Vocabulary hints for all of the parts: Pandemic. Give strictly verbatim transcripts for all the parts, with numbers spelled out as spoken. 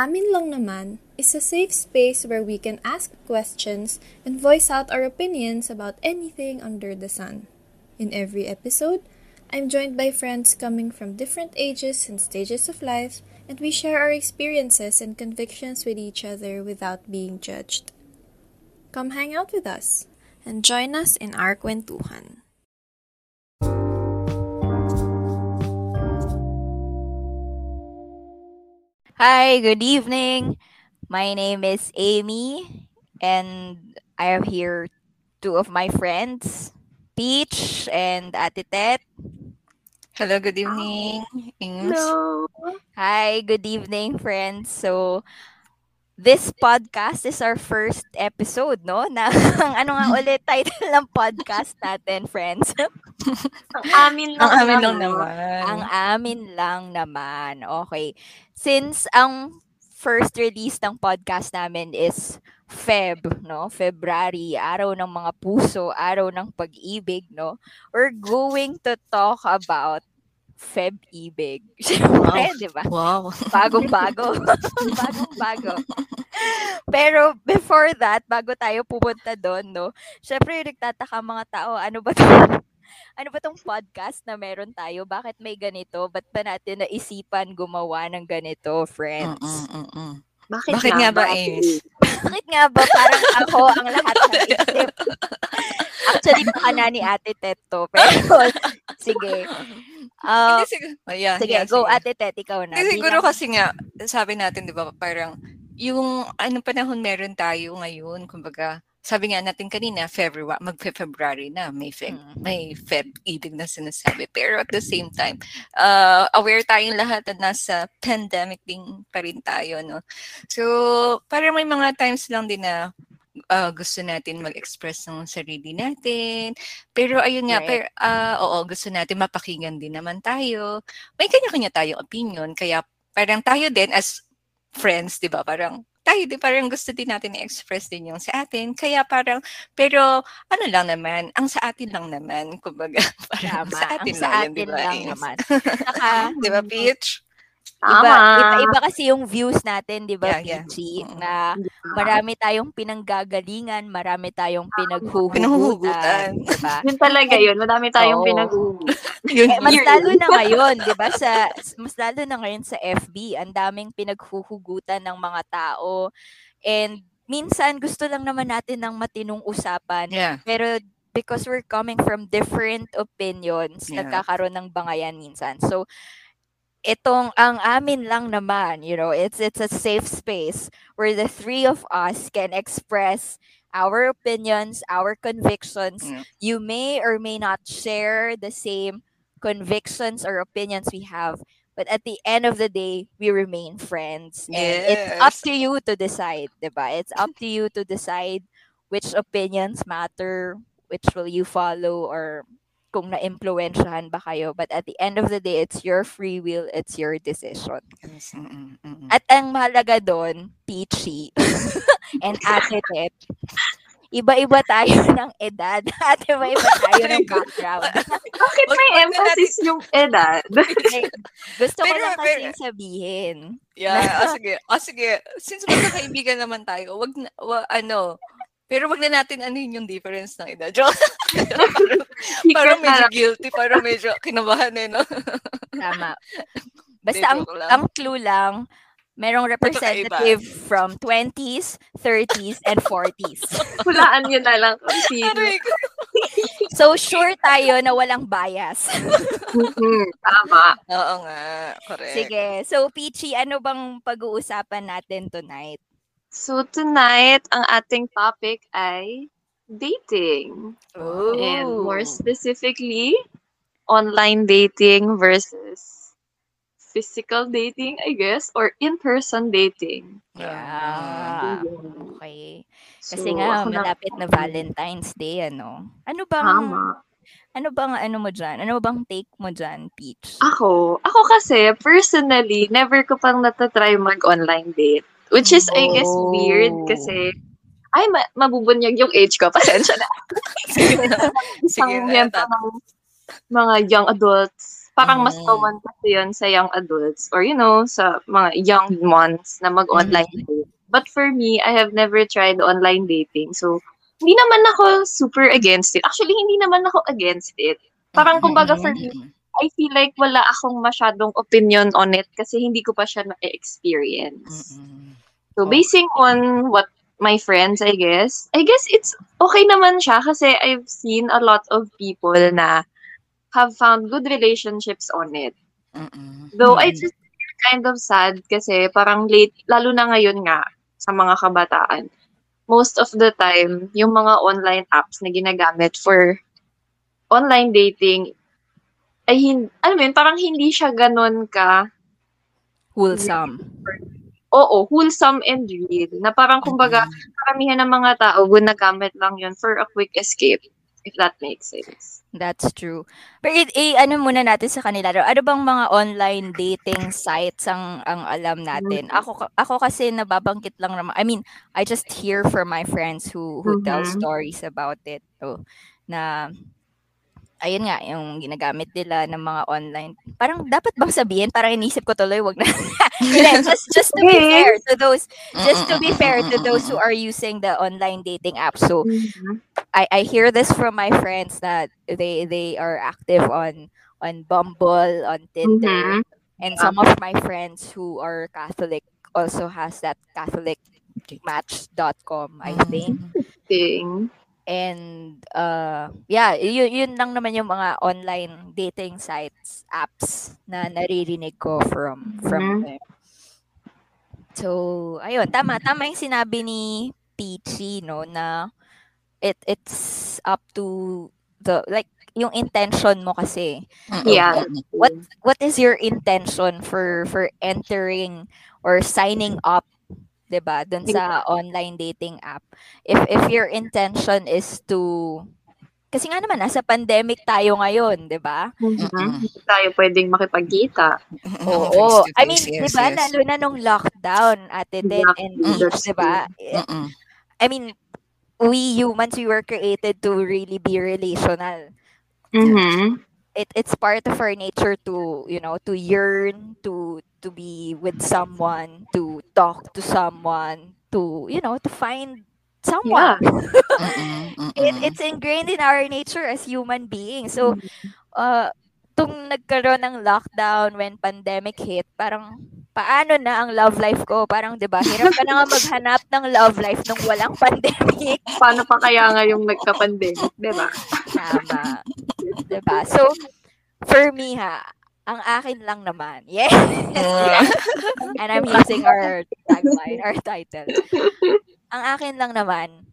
Amin Lang Naman is a safe space where we can ask questions and voice out our opinions about anything under the sun. In every episode, I'm joined by friends coming from different ages and stages of life, and we share our experiences and convictions with each other without being judged. Come hang out with us and join us in our kwentuhan. Hi, good evening. My name is Amy, and I have here two of my friends, Peach and Ate Tet. Hello, good evening. Hello. Hi, good evening, friends. So, this podcast is our first episode, no? Na, ano nga ulit title ng podcast natin, friends? Ang amin lang, ang amin lang naman. naman. Ang amin lang naman. Okay. Since ang first release ng podcast namin is Feb, no? February, araw ng mga puso, araw ng pag-ibig, no? We're going to talk about Feb-ibig. Wow. Eh, di ba? Wow. Bagong-bago. Bagong-bago. Pero before that, bago tayo pupunta doon, no? Syempre, nagtataka mga tao, ano ba ito? Ano ba tong podcast na meron tayo? Bakit may ganito? Ba't ba natin naisipan gumawa ng ganito, friends? Uh, uh, uh, uh. Bakit, Bakit nga ba, Ames? Bakit nga ba? Parang ako ang lahat ng isip. Actually, baka na ni Ate Tet to. Pero, sige. Uh, sig- oh, yeah, sige, yeah, go sige. Ate Tet, ikaw na. Hindi, siguro kasi nga, sabi natin, di ba, parang, yung anong panahon meron tayo ngayon, kumbaga, sabi nga natin kanina, February, mag-February na, may Feb, hmm. may Feb-ibig na sinasabi. Pero at the same time, uh, aware tayong lahat na nasa pandemic din pa rin tayo, no? So, parang may mga times lang din na uh, gusto natin mag-express ng sarili natin. Pero ayun nga, right. pero, uh, oo, gusto natin mapakinggan din naman tayo. May kanya-kanya tayong opinion, kaya parang tayo din as friends, di ba? Parang, tayo din parang gusto din natin i-express din yung sa atin. Kaya parang, pero ano lang naman, ang sa atin lang naman, kumbaga, parang Tama, sa atin lang, sa atin yun, diba, lang naman. Saka, diba, Peach? Iba, iba, iba kasi yung views natin, diba, yeah, Peachy? Yeah. Na marami tayong pinanggagalingan, marami tayong pinaghuhugutan. Pinaghuhugutan. Diba? Yun talaga yun, marami tayong oh. pinaghuhugutan. Yun, eh, mas lalo na ngayon, di ba? Sa, mas lalo na ngayon sa F B, ang daming pinaghuhugutan ng mga tao. And minsan, gusto lang naman natin ng matinong usapan. Yeah. Pero because we're coming from different opinions, yeah. nagkakaroon ng bangayan minsan. So, itong ang amin lang naman, you know, it's it's a safe space where the three of us can express our opinions, our convictions. Yeah. You may or may not share the same convictions or opinions we have, but at the end of the day, we remain friends. And yes. it's up to you to decide, diba? It's up to you to decide which opinions matter, which will you follow, or kung na-influensyahan ba kayo. But at the end of the day, it's your free will, it's your decision. Yes. Mm-mm, mm-mm. At ang mahalaga doon, Peachy and Ate Tet, iba-iba tayo ng edad at iba-iba tayo ng background. Bakit may emphasis yung edad? Okay. Gusto pero, ko lang kasi pero, sabihin. Yeah, na, oh, sige. Oh, sige. Since magkakaibigan naman tayo, wag na, wag, ano, pero wag na natin ano yun yung difference ng edad. parang, parang medyo guilty, parang medyo kinabahan eh, no? Tama. Basta ang, ang clue lang, merong representative from twenties, thirties, and forties. Hulaan yun na lang. So, sure tayo na walang bias. Tama. Oo nga. Correct. Sige. So, Peachy, ano bang pag-uusapan natin tonight? So, tonight, ang ating topic ay dating. Oh. And more specifically, online dating versus physical dating, I guess, or in-person dating. Yeah. Okay. Kasi so, nga, malapit na Valentine's Day, ano? Ano bang, Mama. ano bang, ano mo dyan? Ano bang take mo dyan, Peach? Ako? Ako kasi, personally, never ko pang natatry mag-online date. Which is, oh. I guess, weird kasi, ay, ma- mabubunyag yung age ko. Pasensya na. Sige na. Sige na. Mga young adults. Parang mas common kasi yun sa young adults or, you know, sa mga young ones na mag-online date. But for me, I have never tried online dating. So, hindi naman ako super against it. Actually, hindi naman ako against it. Parang kumbaga for me, I feel like wala akong masyadong opinion on it kasi hindi ko pa siya na-experience. So, basing on what my friends, I guess, I guess it's okay naman siya kasi I've seen a lot of people na have found good relationships on it. Mm-mm. Though I just feel kind of sad kasi parang late, lalo na ngayon nga sa mga kabataan, most of the time, yung mga online apps na ginagamit for online dating, ay hin- alam mo yun, parang hindi siya ganun ka wholesome. Oo, wholesome and real. Na parang kumbaga, mm-hmm. karamihan ng mga tao gunagamit lang yun for a quick escape. If that makes sense. That's true. Pero it, eh, ano muna natin sa kanila? Ano bang mga online dating sites ang, ang alam natin? Ako ako kasi nababangkit lang naman. I mean, I just hear from my friends who who mm-hmm. tell stories about it. Oh, na ayun nga, yung ginagamit nila ng mga online. Parang dapat bang sabihin? Parang inisip ko tuloy, wag na. just, just to be fair to those, just to be fair to those who are using the online dating app. So, I, I hear this from my friends that they they are active on on Bumble, on Tinder, mm-hmm. and some of my friends who are Catholic also has that Catholic Match dot com, I think. Interesting. And uh, yeah, yun, yun lang naman yung mga online dating sites, apps na naririnig ko from from them. So, ayun, tama, tama yung sinabi ni Peachy, no, na it it's up to the, like, yung intention mo kasi. Yeah. What what is your intention for for entering or signing up, diba, dun sa online dating app? If if your intention is to, kasi nga naman, nasa pandemic tayo ngayon, diba? Mm-hmm. Hindi tayo pwedeng makipagkita. Oo. I mean, diba, lalo na nung lockdown, ate Den, and diba? I mean, we humans, we were created to really be relational. Mm-hmm. It it's part of our nature to, you know, to yearn, to to be with someone, to talk to someone, to, you know, to find someone. Yeah. Mm-mm, mm-mm. It, it's ingrained in our nature as human beings. So, uh, tung nagkaroon ng lockdown, when pandemic hit, parang paano na ang love life ko? Parang, diba, hirap ka na nga maghanap ng love life nung walang pandemic. Paano pa kaya nga yung nagka-pandemic, diba? Tama. Diba? So, for me ha, ang akin lang naman. Yes! Yeah. And I'm using our tagline, our title. Ang akin lang naman,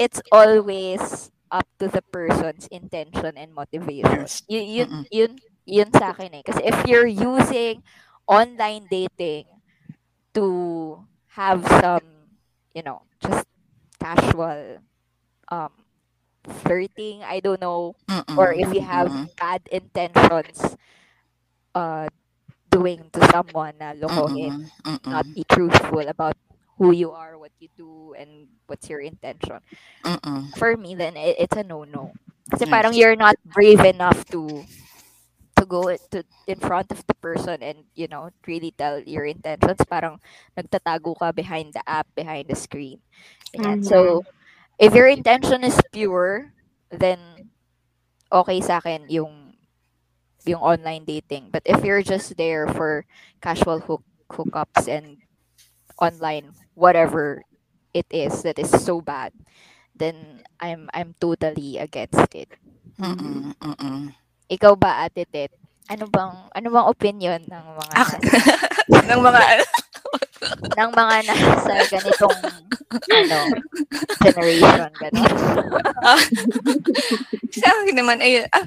it's always up to the person's intention and motivation. Yun, yun, yun, yun sa akin eh. Kasi if you're using online dating to have some, you know, just casual um, flirting, I don't know, Mm-mm. or if you have bad intentions, uh doing to someone na lokohin, mm-mm, mm-mm. not be truthful about who you are, what you do, and what's your intention. Mm-mm. For me, then it, it's a no-no. Kasi mm-hmm. parang you're not brave enough to to go to in front of the person and, you know, really tell your intentions. Parang nagtatago ka behind the app, behind the screen. And mm-hmm. so, if your intention is pure, then okay sa akin yung yung online dating. But if you're just there for casual hook hookups and online whatever it is that is so bad, then I'm I'm totally against it. Mm-mm, mm-mm. Ikaw ba, Ate Tet? Ano bang ano bang opinion ng mga ah, ng mga ng mga nasa ganitong ano generation ganun? Sabi naman ay ah,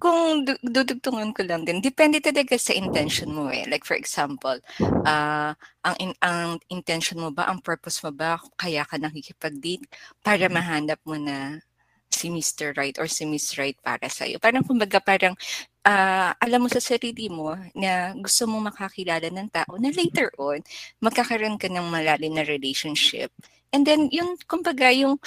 kung dudugtungan ko lang din, depende talaga sa intention mo eh. Like for example, uh, ang, in, ang intention mo ba, ang purpose mo ba, kaya ka nakikipag-date para mahanap mo na si Mister Right or si Miss Right para sa'yo. Parang kumbaga parang uh, alam mo sa sarili mo na gusto mong makakilala ng tao na later on, magkakaroon ka ng malalim na relationship. And then yun kumbaga yung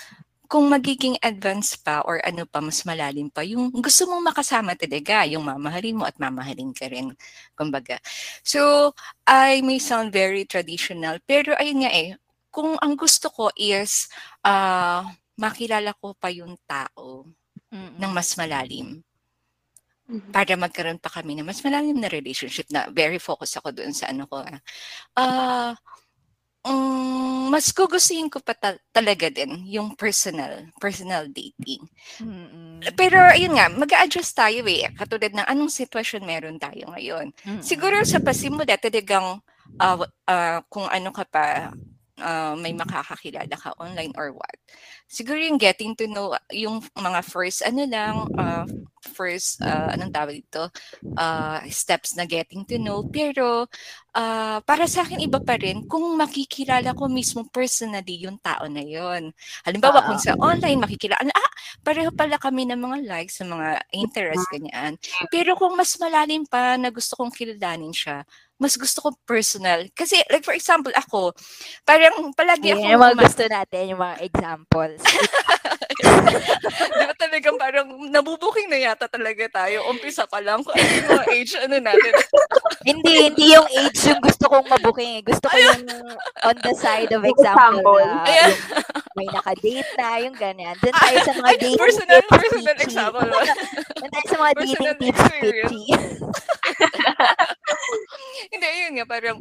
kung magiging advance pa or ano pa, mas malalim pa, yung gusto mong makasama talaga, yung mamahalin mo at mamahalin ka rin, kumbaga. So, I may sound very traditional, pero ayun nga eh, kung ang gusto ko is uh, makilala ko pa yung tao mm-hmm. ng mas malalim. Mm-hmm. Para magkaroon pa kami na mas malalim na relationship na very focused ako doon sa ano ko. Ah, uh, um, mas gugustuhin ko pa ta talaga din yung personal, personal dating. Mm-hmm. Pero ayun nga, mag-a-adjust tayo eh. Katulad ng anong sitwasyon meron tayo ngayon. Mm-hmm. Siguro sa pasimula talagang uh, uh, kung ano ka pa, Uh, may makakakilala ka online or what. Siguro yung getting to know, yung mga first, ano lang, uh, first, uh, anong tawag dito, uh, steps na getting to know. Pero uh, para sa akin, iba pa rin kung makikilala ko mismo personally yung tao na yun. Halimbawa, uh, kung sa online, makikilala, ah, pareho pala kami ng mga likes, ng mga interests, ganyan. Pero kung mas malalim pa na gusto kong kilalanin siya, mas gusto ko personal. Kasi, like for example, ako, parang palagi ako... Yeah, mga gusto natin yung mga examples. Di ba talagang parang nabubuking na yata talaga tayo. Umpisa pa lang kung ano yung mga age, ano natin. hindi, hindi yung age yung gusto kong mabuking. Gusto ko yung on the side of example. Uh, yung may nakadate na, yung ganyan. Doon tayo sa mga dating personal, tips. Personal, personal example. Doon tayo sa mga personal dating tips, Pichi. Hindi, yun nga, parang,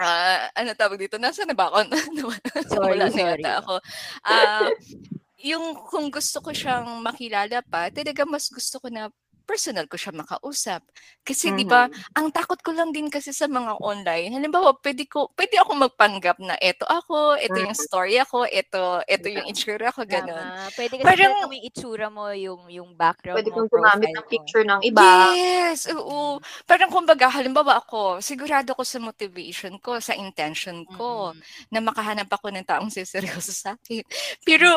uh, ano tawag dito, nasa na ba ako? sorry, Wala sorry. Na ako. Uh, yung kung gusto ko siyang makilala pa, talaga mas gusto ko na personal ko siya makausap. Kasi mm-hmm. di ba, ang takot ko lang din kasi sa mga online. Halimbawa, pwede ko, pwede ako magpanggap na eto ako, eto yung story ako, eto, eto yung itsura ko, gano'n. Pwede kasi parang, pwede kung yung itsura mo, yung, yung background pwede mo, pwede kong gumamit ng picture ng iba. Yes, oo. Parang kumbaga, halimbawa ako, sigurado ko sa motivation ko, sa intention ko, mm-hmm. na makahanap ako ng taong siseryoso sa akin. Pero,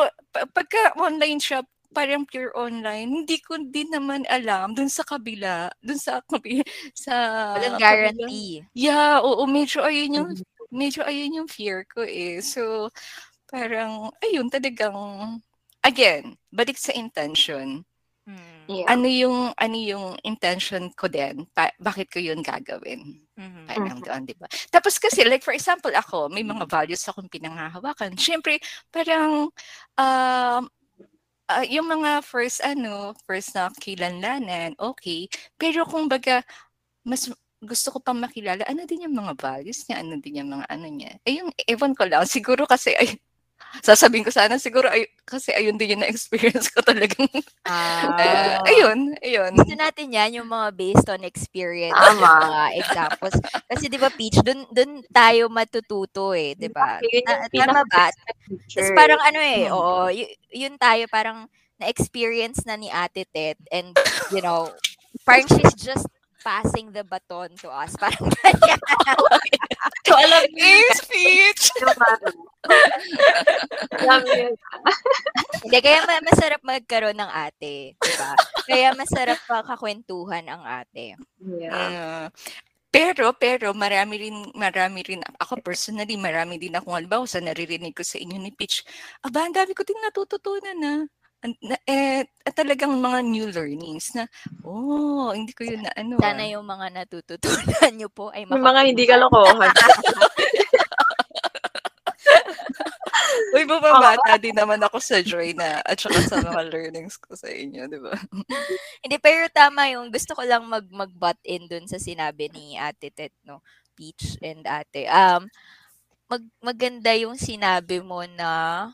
pagka online shop, parang pure online, hindi ko din naman alam dun sa kabila, dun sa kabila, sa... Walang guarantee. Kabila. Yeah, oo, medyo ayun yung, medyo ayun yung fear ko eh. So, parang, ayun, talagang, again, balik sa intention. Hmm. Yeah. Ano yung, ano yung intention ko din? Pa- bakit ko yun gagawin? Mm-hmm. Parang doon, di ba? Tapos kasi, like for example, ako, may mga values akong pinangahawakan. Siyempre, parang, um, uh, Uh, yung mga first, ano, first na kilanlanan, okay. Pero kung baga, mas gusto ko pang makilala, ano din yung mga values niya, ano din yung mga ano niya. Eh, yung ewan ko lang, siguro kasi, ay, sasabihin ko sana, siguro, ay, kasi ayun din yung na-experience ko talagang. Ah. Uh, ayun, ayun. Gusto natin yan, yung mga based on experience. Tama. Uh, examples. Kasi di ba, Peach, dun, dun tayo matututo eh, di ba? Tama ba? Tapos parang ano eh, oo, y- yun tayo parang na-experience na ni Ate Ted and, you know, parang she's just passing the baton to us. Parang ganyan. So, alam niyo. Ace Peach! Alam niyo. Hindi, kaya masarap magkaroon ng ate. Diba? Kaya masarap kakwentuhan ang ate. Yeah. Uh, Pero, pero, marami rin, marami rin, ako personally, marami din akong halimbawa sa naririnig ko sa inyo ni Peach. Aba, ang dami ko din natututunan na, na eh, talagang mga new learnings na, oh, hindi ko yun na ano. Sana yung mga natututunan nyo po ay makakuha. Mga hindi kalokohan. Uy, bumabata oh. din naman ako sa joy na at saka sa mga learnings ko sa inyo, di ba? Hindi, pero tama yung gusto ko lang mag, mag-butt in dun sa sinabi ni Ate Tet, no? Peach and Ate. Um, mag, maganda yung sinabi mo na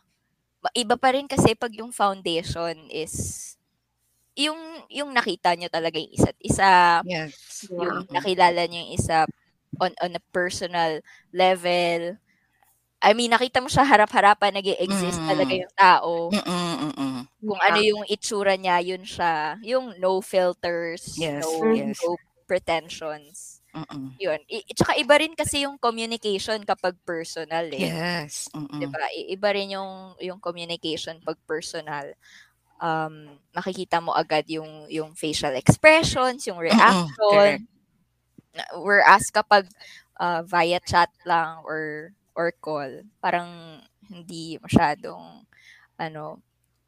iba pa rin kasi pag yung foundation is yung, yung nakita nyo talaga yung isa't isa, yes. yung yeah. nakilala nyo yung isa on, on a personal level. I mean, nakita mo siya harap-harapan, nag-i-exist mm. talaga yung tao. Mm-mm, mm-mm. Kung ano yung itsura niya, yun siya. Yung no filters, yes, no, yes. no pretensions. Mm-mm. Yun. I- tsaka iba rin kasi yung communication kapag personal eh. Yes. Mm-mm. Diba? I- iba rin yung, yung communication pag personal. Um, makikita mo agad yung, yung facial expressions, yung reaction. Whereas kapag uh, via chat lang or or call. Parang hindi masyadong ano,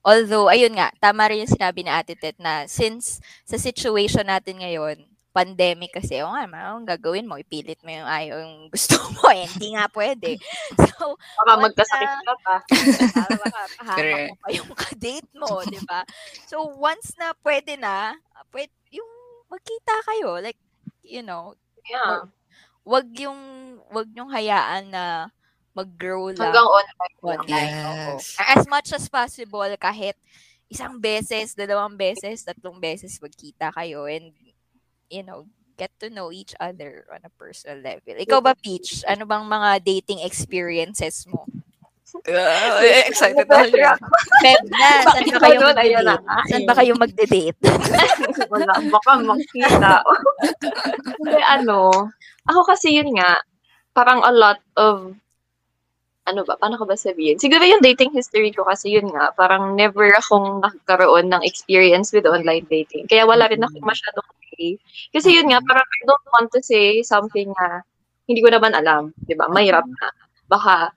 Although, ayun nga, tama rin yung sinabi na Ate Tet na since sa situation natin ngayon, pandemic kasi, o nga, anong gagawin mo? Ipilit mo yung ayaw, yung gusto mo. Eh, hindi nga pwede. So, baka magkasakit na pa. Baka pahamak mo pa yung kadate mo, di ba? So, once na pwede na, pwede, yung magkita kayo. Like, you know, yeah. wag, wag yung, wag yung hayaan na mag-grow lang. Hanggang online. online. Yes. As much as possible, kahit isang beses, dalawang beses, tatlong beses magkita kayo and you know, get to know each other on a personal level. Ikaw ba, Peach? Ano bang mga dating experiences mo? Uh, excited na siya. Peb na. Saan ba kayo mag-date? Saan ba kayo mag-date? Wala. Baka magkita. Hindi, ano. Ako kasi yun nga, parang a lot of, ano ba, paano ko ba sabihin? Siguro yung dating history ko kasi yun nga, parang never akong nakakaroon ng experience with online dating. Kaya wala rin ako masyadong kasi yun nga, parang I don't want to say something na hindi ko naman alam, di ba? Mahirap na. Baka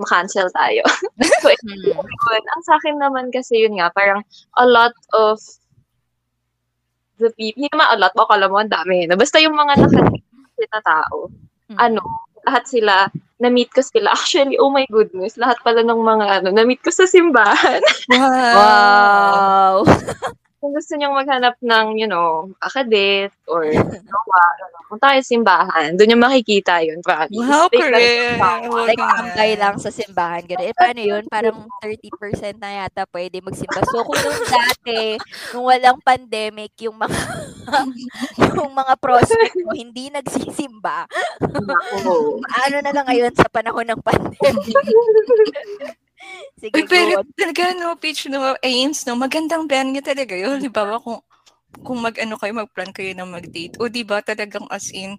ma-cancel tayo. So, yun. Ang sa akin naman kasi yun nga, parang a lot of the people, hindi naman a lot, baka alam mo, ang dami. Na. Basta yung mga nakatingin na tao, ano, lahat sila, na-meet ko sila. Actually, oh my goodness, lahat pala ng mga, ano, na-meet ko sa simbahan. Wow! Wow! Kung gusto niyong maghanap ng, you know, a kadit or nawa, kung tayo simbahan, doon yung makikita yun, promise. Wow, correct. Like, kampay lang sa simbahan. Ganun. Eh, paano yun? Parang thirty percent na yata pwede magsimba. So, kung nung dati, nung walang pandemic, yung mga, yung mga prospect mo, hindi nagsisimba. Ano na lang ngayon sa panahon ng pandemic? Sige, uy, pero talaga, no, Peach, no, aims, no, magandang plan niya talaga yun. Di ba, kung, kung mag-ano kayo, mag-plan kayo na mag-date. O, di ba, talagang as in,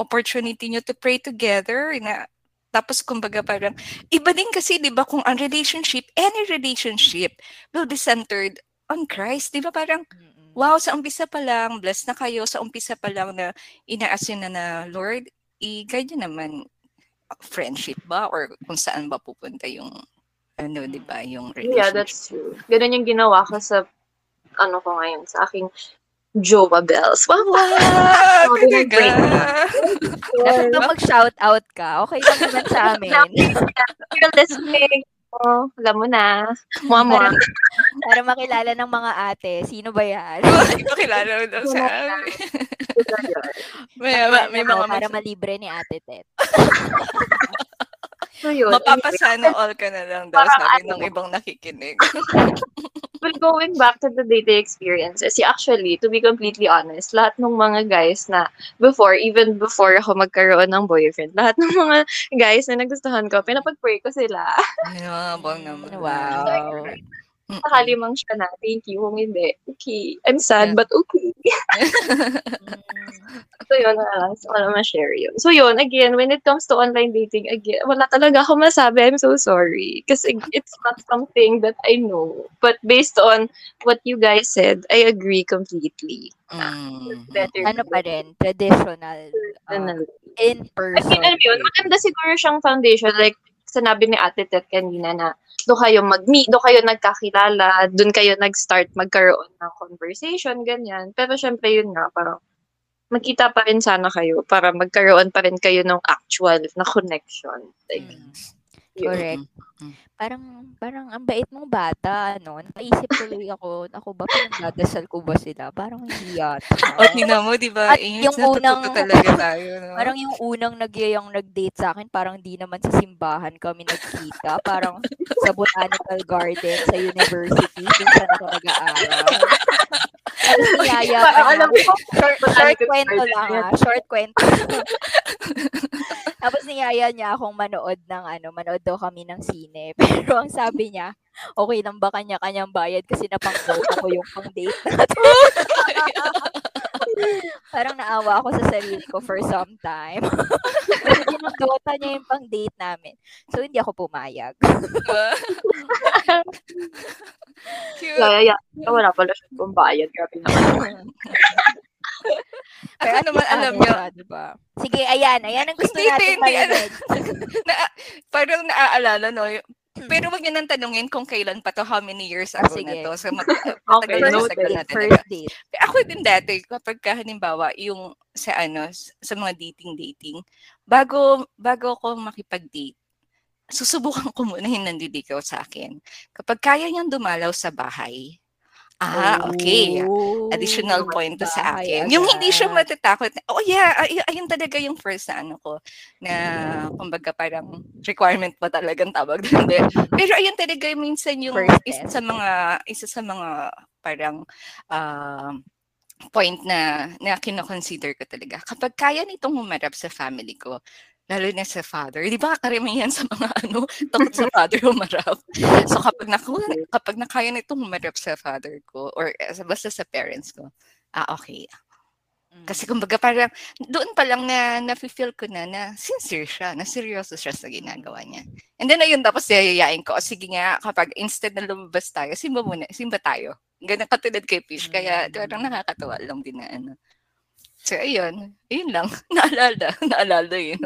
opportunity niyo to pray together. Na, tapos, kumbaga, parang, iba din kasi, di ba, kung ang relationship, any relationship will be centered on Christ. Di ba, parang, wow, sa umpisa pa lang, blessed na kayo, sa umpisa pa lang na inaasin na na, Lord, i-guide naman friendship ba or kung saan ba pupunta yung ano, di ba, yung relationship. Yeah, that's true. Ganun yung ginawa ko sa, ano ko ngayon, sa aking Jowa Bells. Wow! Wow! Talaga! Dapat ba mag-shoutout ka? Okay lang naman sa amin. You're listening. Oh, alam mo na. Mama. Para, para makilala ng mga ate. Sino ba yan? Makilala mo daw sa amin. May, may, may mga para malibre ni Ate Tet. So yun, mapapasana all ka na lang daw sabi ng ibang nakikinig. But going back to the dating experiences, actually, to be completely honest, lahat ng mga guys na before, even before ako magkaroon ng boyfriend, lahat ng mga guys na nagustuhan ko, pinapag-pray ko sila. Yeah, bang naman. Wow. Sakali mang siya na, thank you, kung hindi, okay. I'm sad, yeah. But okay. So yun, uh, so wala ma-share yun. So yun, again, when it comes to online dating, again, wala talaga ako masabi. I'm so sorry. Kasi it's not something that I know. But based on what you guys said, I agree completely. Mm. Ano pa rin? Traditional. Traditional. Uh, in person. Again, alam yun, maganda siguro siyang foundation. Like, sinabi ni Ate Tet kanina na doon kayo mag-meet, doon kayo nagkakilala, doon kayo nag-start magkaroon ng conversation, ganyan. Pero syempre yun nga, parang magkita pa rin sana kayo para magkaroon pa rin kayo ng actual na connection. Like, mm. Correct. Mm. Parang, parang ang bait mong bata, ano? Napaisip tuloy ako, ako ba pinagdadasal ko ba sila? Parang hindi yata. At nina mo, di ba? At yung unang, tayo, no? Parang yung unang nagyayang nag-date sa akin, parang di naman sa simbahan kami nagkita. Parang sa Botanical Garden, sa university, kung saan ako nag-aaral. Alam ko, short, short kwento lang ha. Short kwento. Tapos niyaya niya akong manood ng ano, manood daw kami ng sine. Pero ang sabi niya, okay lang ba kanya-kanyang bayad kasi napang-date ko yung pang-date natin. Parang naawa ako sa sarili ko for some time. Pinagdota niya yung pang-date namin. So, hindi ako pumayag. Cute. Kaya, wala pala siya kung bayad. Grabe naman. Pero ano man alam nyo. Diba? Sige, ayan. Ayan ang gusto natin. Parang naaalala, no? Pero wag niyo nang tanungin kung kailan pa to, how many years ago na to. So mag- okay, no, first date. Ako din dati, kapag halimbawa yung sa ano, sa mga dating-dating, bago bago ko makipag-date, susubukan ko muna hinandidikaw sa akin. Kapag kaya niyang dumalaw sa bahay, ah, okay. Additional oh, point to sa akin. Yung hindi siya matatakot. Oh yeah, ay- ayun talaga yung first na ano ko. Na, kumbaga parang requirement pa talagang tawag doon. Pero ayun talaga minsan yung isa sa mga, isa sa mga parang uh, point na, na kinoconsider ko talaga. Kapag kaya nitong humarap sa family ko, lalo na sa father. Di ba karamihan sa mga ano, takot sa father humarap. So kapag, naku- kapag nakaya na itong humarap sa father ko or basta sa parents ko, ah okay. Kasi kumbaga parang doon pa lang na na-feel ko na na sincere siya, na seryoso siya sa ginagawa niya. And then ayun, tapos yayayain ko, o sige nga, kapag instead na lumabas tayo, simba muna, simba tayo. Ganang katulad kay Fish, kaya parang nakakatawa lang din na ano. So, ayun. Ayun lang. Naalala. Naalala yun.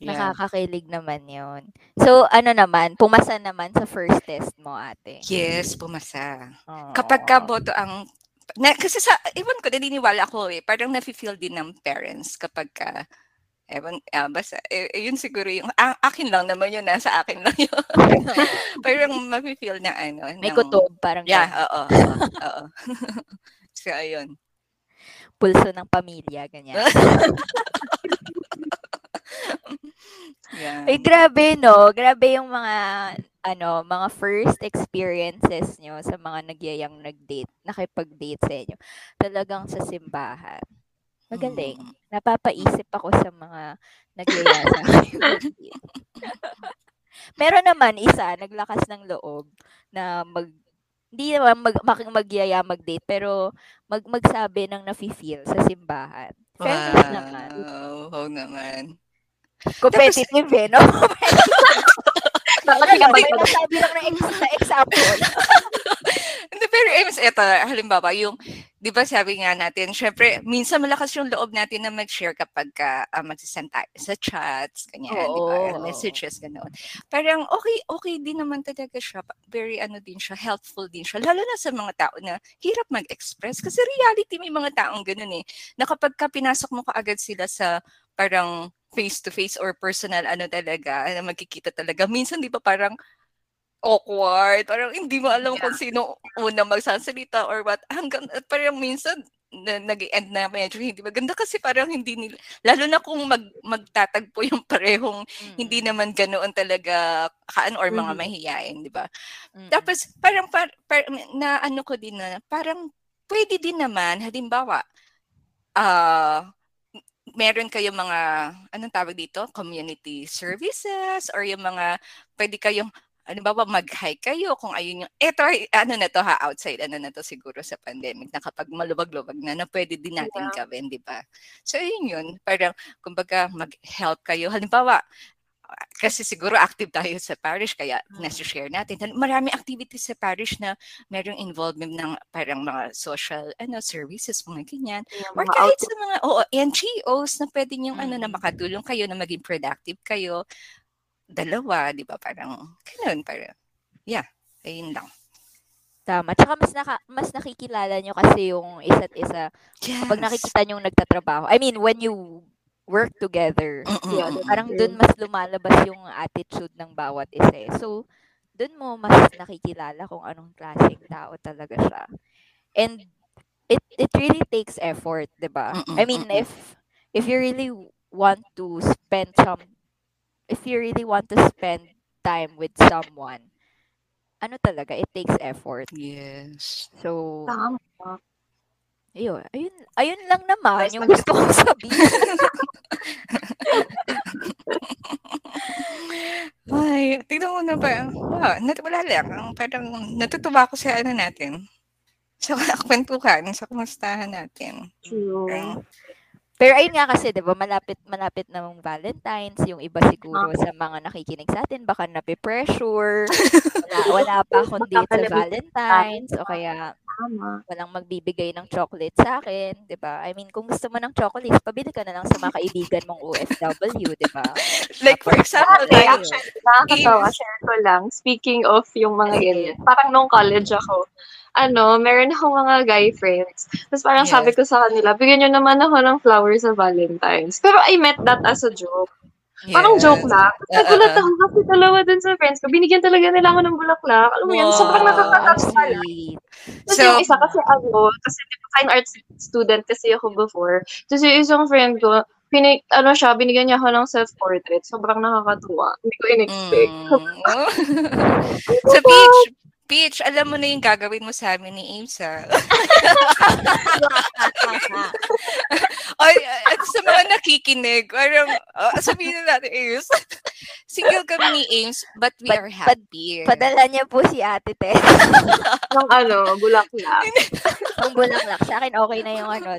Yeah. Nakakakilig naman yun. So, ano naman? Pumasa naman sa first test mo, ate. Yes, pumasa. Oh. Kapag ka boto ang... Na, kasi sa... Ewan ko, naniniwala ko eh. Parang nafe-feel din ng parents kapag ka... Ewan, ah, basta, eh, eh, yun siguro yung... A- akin lang naman yun. Nasa akin lang yun. Parang mafe-feel na ano. May ng, kutob. Parang... Yeah, oo. Oo. oo. So, ayun. Pulso ng pamilya, ganyan. Yeah. Ay, grabe, no? Grabe yung mga, ano, mga first experiences nyo sa mga nagyayang nag-date, nakipag-date sa inyo. Talagang sa simbahan. Magaling. Hmm. Napapaisip ako sa mga nagyayang sa kayo. Pero naman, isa, naglakas ng loob na mag hindi naman mag, magyaya mag-date, pero mag, magsabi ng nafe-feel sa simbahan. Fair wow. Fair naman. Oo naman. Competitive eh, no? Nagsabi lang na example. Pero Ames, eto, halimbawa, yung, di ba sabi nga natin, syempre, minsan malakas yung loob natin na mag-share kapag ka, uh, magsisend tayo sa chats, ganyan, oh, di ba, oh. messages, ganoon. Parang okay, okay din naman talaga siya. Very ano din siya, helpful din siya. Lalo na sa mga tao na hirap mag-express. Kasi reality, may mga taong ganun eh. Na kapag ka pinasok mo kaagad sila sa parang face-to-face or personal ano talaga, na magkikita talaga. Minsan, di ba parang, awkward, parang hindi mo alam yeah. kung sino una magsasalita or what. Hanggang, parang minsan, na, nag-end na medyo hindi maganda kasi parang hindi nila, lalo na kung mag, magtatagpo yung parehong mm. hindi naman ganoon talaga kaan or mga mm. mahihain, di ba? Mm. Tapos, parang, par, par, na ano ko din na, parang pwede din naman, halimbawa, ah, uh, meron kayo mga, anong tawag dito? Community services or yung mga, pwede kayong, ano ba ba, mag-hike kayo kung ayun yung, eto, ano na to ha, outside, ano na to siguro sa pandemic na kapag malubag-lubag na, na pwede din natin yeah. gawin, di ba? So, yun yun. Parang, kumbaga, mag-help kayo. Halimbawa, kasi siguro active tayo sa parish, kaya nasi-share natin. Marami activities sa parish na merong involvement ng parang mga social ano services, mga ganyan. Yeah, or kahit out- sa mga oh, N G Os na pwede niyong mm. ano, na makatulong kayo, na maging productive kayo. Dalawa, di ba? Parang, kailan parang, yeah, ayun lang. Tama. Tsaka mas, naka, mas nakikilala nyo kasi yung isa't isa. Yes. Kapag nakikita nyo yung nagtatrabaho. I mean, when you work together, yeah, parang dun mas lumalabas yung attitude ng bawat isa. So, dun mo mas nakikilala kung anong klaseng tao talaga siya. And it it really takes effort, di ba? I mean, if if you really want to spend some if you really want to spend time with someone, ano talaga, it takes effort. Yes. So, tama. Ayun, ayun, ayun lang naman yung gusto kong sabihin. Ay, tignan mo na ba? Wow, wala lang. Parang natutuwa ko sa ano natin. Sa kwentuhan, sa kumustahan natin. True. Um, Pero ayun nga kasi, 'di ba, malapit malapit na mong Valentines, yung iba siguro sa mga nakikinig sa atin baka nape-pressure. Wala, wala pa kundi sa Valentines o kaya walang magbibigay ng chocolate sa akin, 'di ba? I mean, kung gusto mo ng chocolate, pabili ka na lang sa mga kaibigan mong O F W, 'di ba? Like for example, like actually, nakakatawa-share ko lang. Speaking of yung mga ganyan, parang nung college ako, ano, meron akong mga guy friends. Tapos parang yes. sabi ko sa kanila, bigyan nyo naman ako ng flowers sa Valentine's. Pero I meant that as a joke. Yes. Parang joke lang. Nagulat ako kasi dalawa dun sa friends ko. Binigyan talaga nila ako ng bulaklak. Alam mo yan, sobrang nakakatouch pala. Tapos so, yung isa kasi ako, kasi fine arts student kasi ako before. Tapos yung isang friend ko, Pinig, ano siya, binigyan niya ako ng self-portrait. Sobrang nakakatuwa. Hindi ko in-expect. Sa beach, Peach, alam mo na yung gagawin mo sa amin ni Amsa. Or at sa mga nakikinig, parang uh, sabihin natin, Ames, single kami ni Ames, but we but, are happy. But, padala niya po si Ate Tess. Yung ano, bulaklak. Yung bulaklak. Sa akin, okay na yung ano.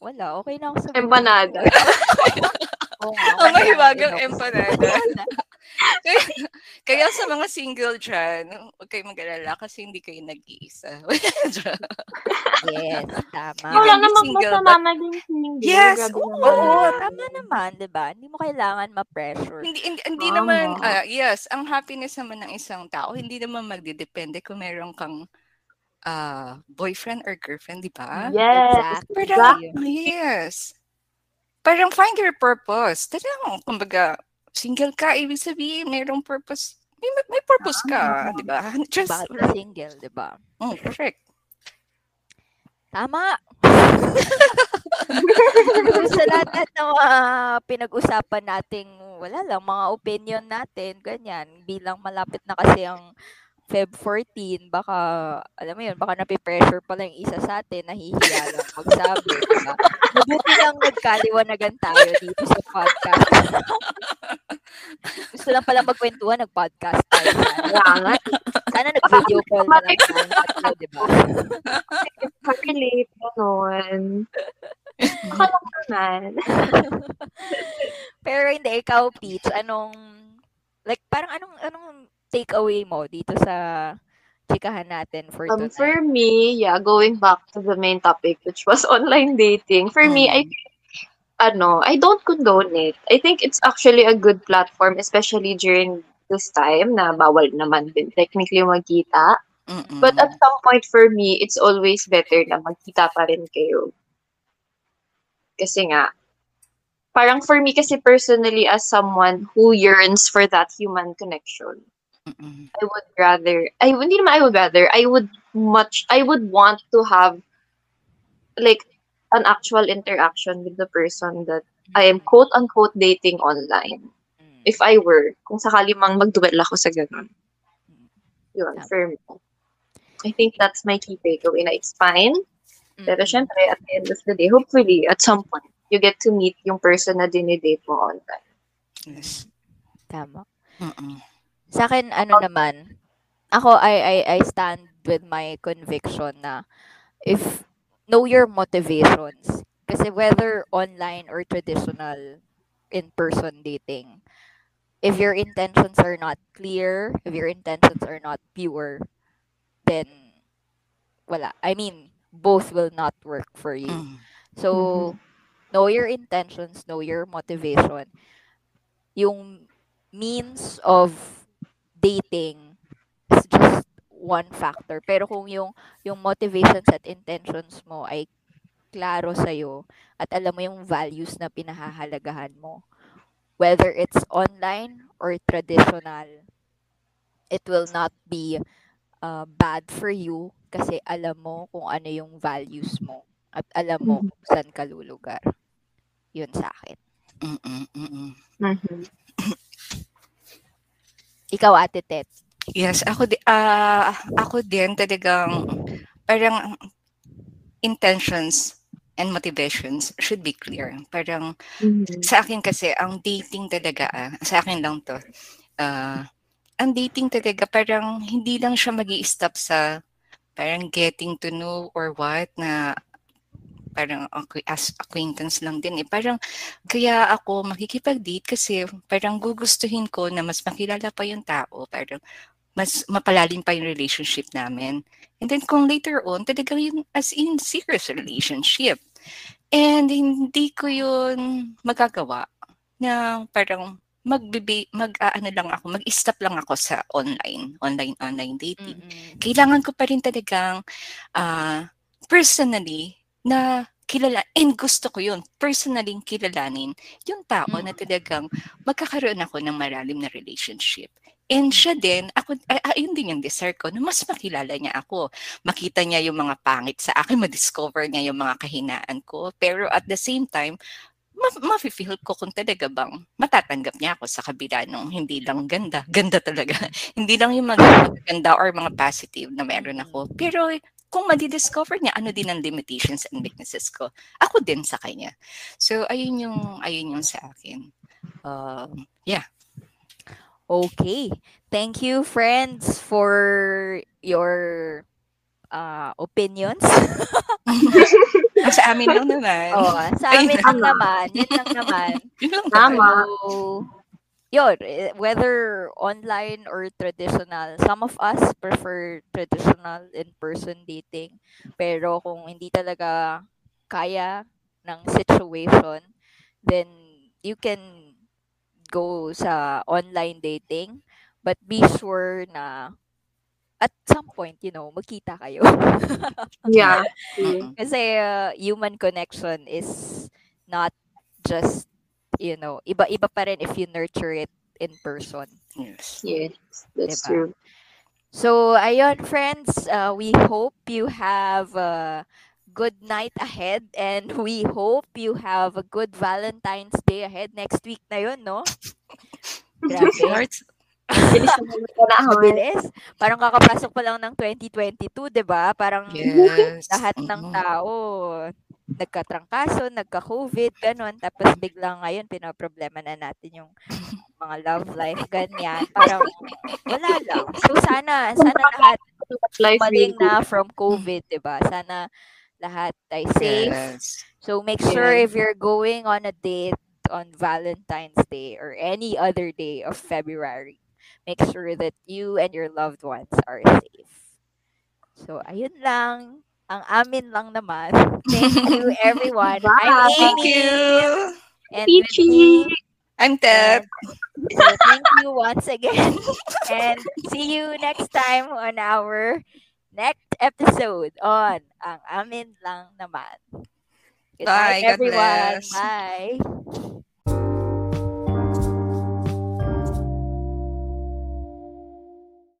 Wala, okay na ako sa empanada. Oo, ang mahiwagang empanada. Kaya sa mga single dyan, huwag kayo mag-alala kasi hindi kayo nag-iisa. Yes, tama. Wala namang masama maging single. Yes, oo, oo, tama naman, di ba? Hindi mo kailangan ma-pressure. Hindi, hindi, hindi oh, naman, no. uh, yes, ang happiness naman ng isang tao, hindi naman magdidepende kung meron kang uh, boyfriend or girlfriend, di ba? Yes, exactly. exactly. Yes. Parang find your purpose. Talagang, kumbaga, single ka, ibig sabihin, mayroong purpose. May, may purpose ka, ah, di ba? Just bata single, di ba? Mm, perfect. Tama. Sa lahat ng uh, pinag-usapan nating, wala lang, mga opinion natin, ganyan. Bilang malapit na kasi ang Feb fourteen, baka, alam mo yun, baka napipressure pala yung isa sa atin, nahihiya lang magsabi. Diba? Mabuti lang nagkaliwanagan tayo dito sa podcast. Gusto lang pala magkwentuhan, nag-podcast tayo. Wala. Sana nag-video call na lang tayo, diba? Relate mo nun. Baka lang naman. Pero hindi, ikaw, Peach, anong, like, parang anong, anong, take away mo dito sa chikahan natin for um, tonight? For me, yeah, going back to the main topic, which was online dating. For mm. me, I think, ano, I don't condone it. I think it's actually a good platform, especially during this time na bawal naman din technically magkita. Mm-mm. But at some point for me, it's always better na magkita pa rin kayo. Kasi nga, parang for me kasi personally as someone who yearns for that human connection, Mm-mm. I would rather, I hindi naman I would rather, I would much, I would want to have like an actual interaction with the person that I am quote-unquote dating online. Mm. If I were, kung sakali mang magduel ako sa ganun. Yun, for me. I think that's my key takeaway na it's fine. Mm. Pero syempre, at the end of the day, hopefully, at some point, you get to meet yung person na dinidate mo online. Yes. Tama. Mm-mm. Sa akin, ano naman, ako, I, I, I stand with my conviction na if, know your motivations. Kasi whether online or traditional in-person dating, if your intentions are not clear, if your intentions are not pure, then, wala. I mean, both will not work for you. So, know your intentions, know your motivation. Yung means of dating is just one factor. Pero kung yung yung motivations at intentions mo ay klaro sa'yo at alam mo yung values na pinahahalagahan mo, whether it's online or traditional, it will not be uh, bad for you kasi alam mo kung ano yung values mo at alam mo kung saan ka lulugar. Yun sa akin. Mm-mm, mm-mm. Mm-hmm. Ikaw, Ate Tet. Yes, ako, di, uh, ako din talagang parang intentions and motivations should be clear. Parang mm-hmm. sa akin kasi, ang dating talaga, ah, sa akin lang to, uh, ang dating talaga parang hindi lang siya mag-i-stop sa parang getting to know or what na parang as acquaintance lang din eh. Parang kaya ako makikipag-date kasi parang gugustuhin ko na mas makilala pa yung tao, parang mas mapalalim pa yung relationship namin. And then kung later on, talaga yung as in serious relationship. And hindi ko yun magagawa na parang magbibi mag-aano lang ako, mag-stop lang ako sa online, online online dating. Mm-hmm. Kailangan ko pa rin talagang uh, personally na kilala, and gusto ko yun, personally kilalanin yung tao mm-hmm. na talagang magkakaroon ako ng malalim na relationship. And siya din, ako, ayun din yung desire ko, na mas makilala niya ako. Makita niya yung mga pangit sa akin, madiscover niya yung mga kahinaan ko. Pero at the same time, ma-feel ko kung talaga bang matatanggap niya ako sa kabila nung hindi lang ganda. Ganda talaga. Hindi lang yung mga ganda or mga positive na meron ako. Pero kung madidiscover niya, ano din ang limitations and weaknesses ko, ako din sa kanya. So, ayun yung, ayun yung sa akin. Uh, yeah. Okay. Thank you, friends, for your uh, opinions. Sa amin lang naman. Oo, sa amin lang naman. Yan lang naman. Tama. So, yun, whether online or traditional, some of us prefer traditional in-person dating. Pero kung hindi talaga kaya ng situation, then you can go sa online dating. But be sure na at some point, you know, magkita kayo. Yeah. Kasi uh, human connection is not just, you know, iba-iba pa rin if you nurture it in person. Yes. Yes, that's diba? True. So, ayun, friends, uh, we hope you have a good night ahead and we hope you have a good Valentine's Day ahead. Next week na yun, no? Grabe. Bilis. Parang kakapasok pa lang ng twenty twenty-two, diba? Parang yes. Lahat ng tao nagkatrangkaso, nagka-COVID, ganun. Tapos biglang ngayon, pinaproblema na natin yung mga love life, ganyan. Parang wala lang. So sana, sana lahat maling na from COVID, diba? Sana lahat ay safe. Yes. So make sure if you're going on a date on Valentine's Day or any other day of February, make sure that you and your loved ones are safe. So, ayun lang. Ang amin lang naman. Thank you, everyone. I'm Amy. Thank you. And with me, I'm Teb. So, thank you once again. And see you next time on our next episode on Ang Amin Lang Naman. Good Bye, night, everyone. Bye.